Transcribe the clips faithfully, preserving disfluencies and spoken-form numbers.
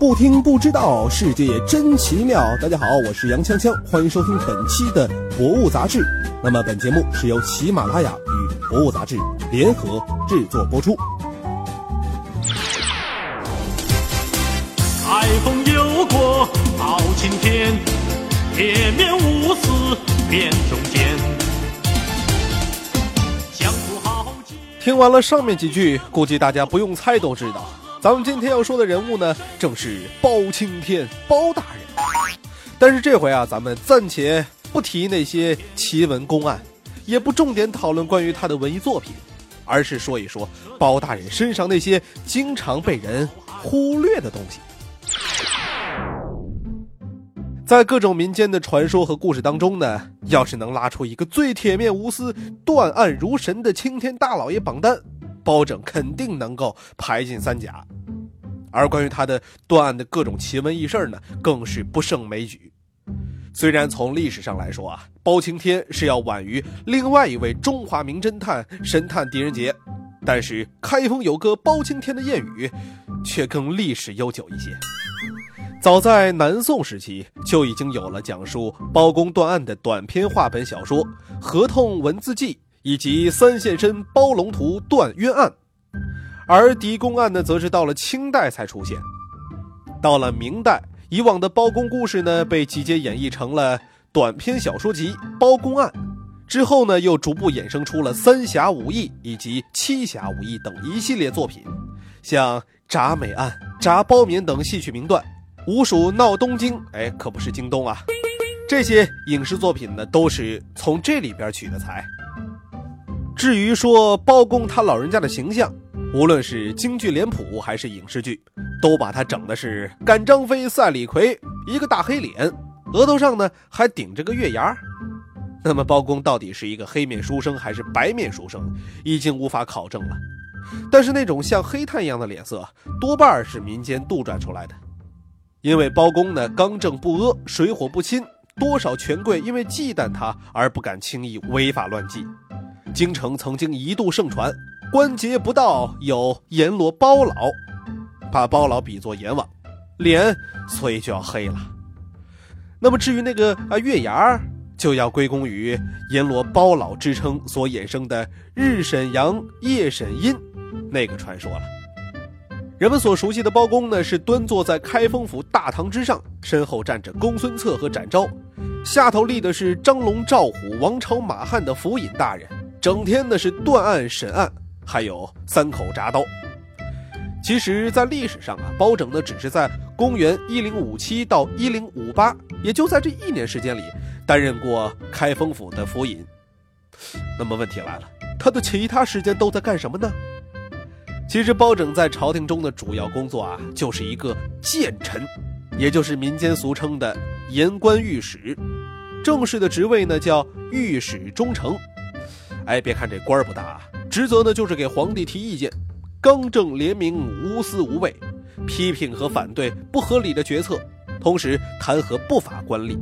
不听不知道，世界真奇妙。大家好，我是杨锵锵，欢迎收听本期的博物杂志。那么本节目是由喜马拉雅与博物杂志联合制作播出。海风游过好晴天，铁面无私辨忠奸。听完了上面几句，估计大家不用猜都知道，咱们今天要说的人物呢，正是包青天，包大人。但是这回啊，咱们暂且不提那些奇闻公案，也不重点讨论关于他的文艺作品，而是说一说包大人身上那些经常被人忽略的东西。在各种民间的传说和故事当中呢，要是能拉出一个最铁面无私、断案如神的青天大老爷榜单，包拯肯定能够排进三甲。而关于他的断案的各种奇闻异事呢，更是不胜枚举。虽然从历史上来说啊，包青天是要晚于另外一位中华名侦探神探狄仁杰，但是开封有个包青天的谚语却更历史悠久一些。早在南宋时期就已经有了讲述包公断案的短篇话本小说《合同文字记》以及三现身包龙图断冤案，而狄公案呢，则是到了清代才出现。到了明代，以往的包公故事呢，被集结演绎成了短篇小说集《包公案》，之后呢，又逐步衍生出了《三侠五义》以及《七侠五义》等一系列作品，像《铡美案》《铡包勉》等戏曲名段，五鼠闹东京，哎，可不是京东啊。这些影视作品呢，都是从这里边取的材。至于说包公他老人家的形象，无论是京剧脸谱还是影视剧，都把他整的是赶张飞赛李逵，一个大黑脸，额头上呢还顶着个月牙。那么包公到底是一个黑面书生还是白面书生，已经无法考证了。但是那种像黑炭一样的脸色，多半是民间杜撰出来的。因为包公呢刚正不阿，水火不侵，多少权贵因为忌惮他而不敢轻易违法乱纪。京城曾经一度盛传关节不到有阎罗包老，把包老比作阎王，脸所以就要黑了。那么至于那个啊月牙，就要归功于阎罗包老之称所衍生的日沈阳夜沈阴那个传说了。人们所熟悉的包公呢，是蹲坐在开封府大堂之上，身后站着公孙策和展昭，下头立的是张龙赵虎王朝马汉的府尹大人，整天呢是断案审案，还有三口铡刀。其实在历史上啊，包拯呢只是在公元一零五七到一零五八，也就在这一年时间里担任过开封府的府尹。那么问题来了，他的其他时间都在干什么呢？其实包拯在朝廷中的主要工作啊，就是一个谏臣，也就是民间俗称的言官御史。正式的职位呢叫御史中丞。哎，别看这官不大啊，职责呢就是给皇帝提意见，刚正廉明，无私无畏，批评和反对不合理的决策，同时弹劾不法官吏。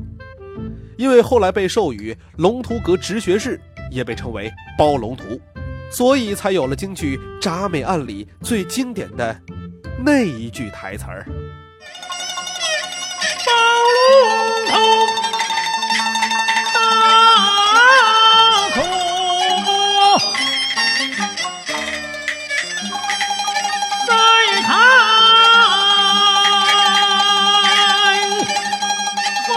因为后来被授予龙图阁直学士，也被称为包龙图，所以才有了京剧《铡美案》里最经典的那一句台词儿：“包龙头大口锅，再开锅。”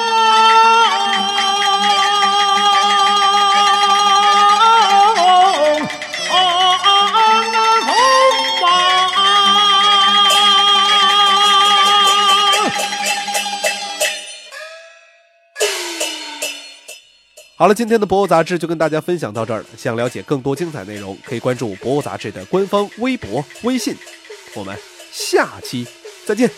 好了，今天的博物杂志就跟大家分享到这儿了。想了解更多精彩内容，可以关注博物杂志的官方微博、微信。我们下期再见。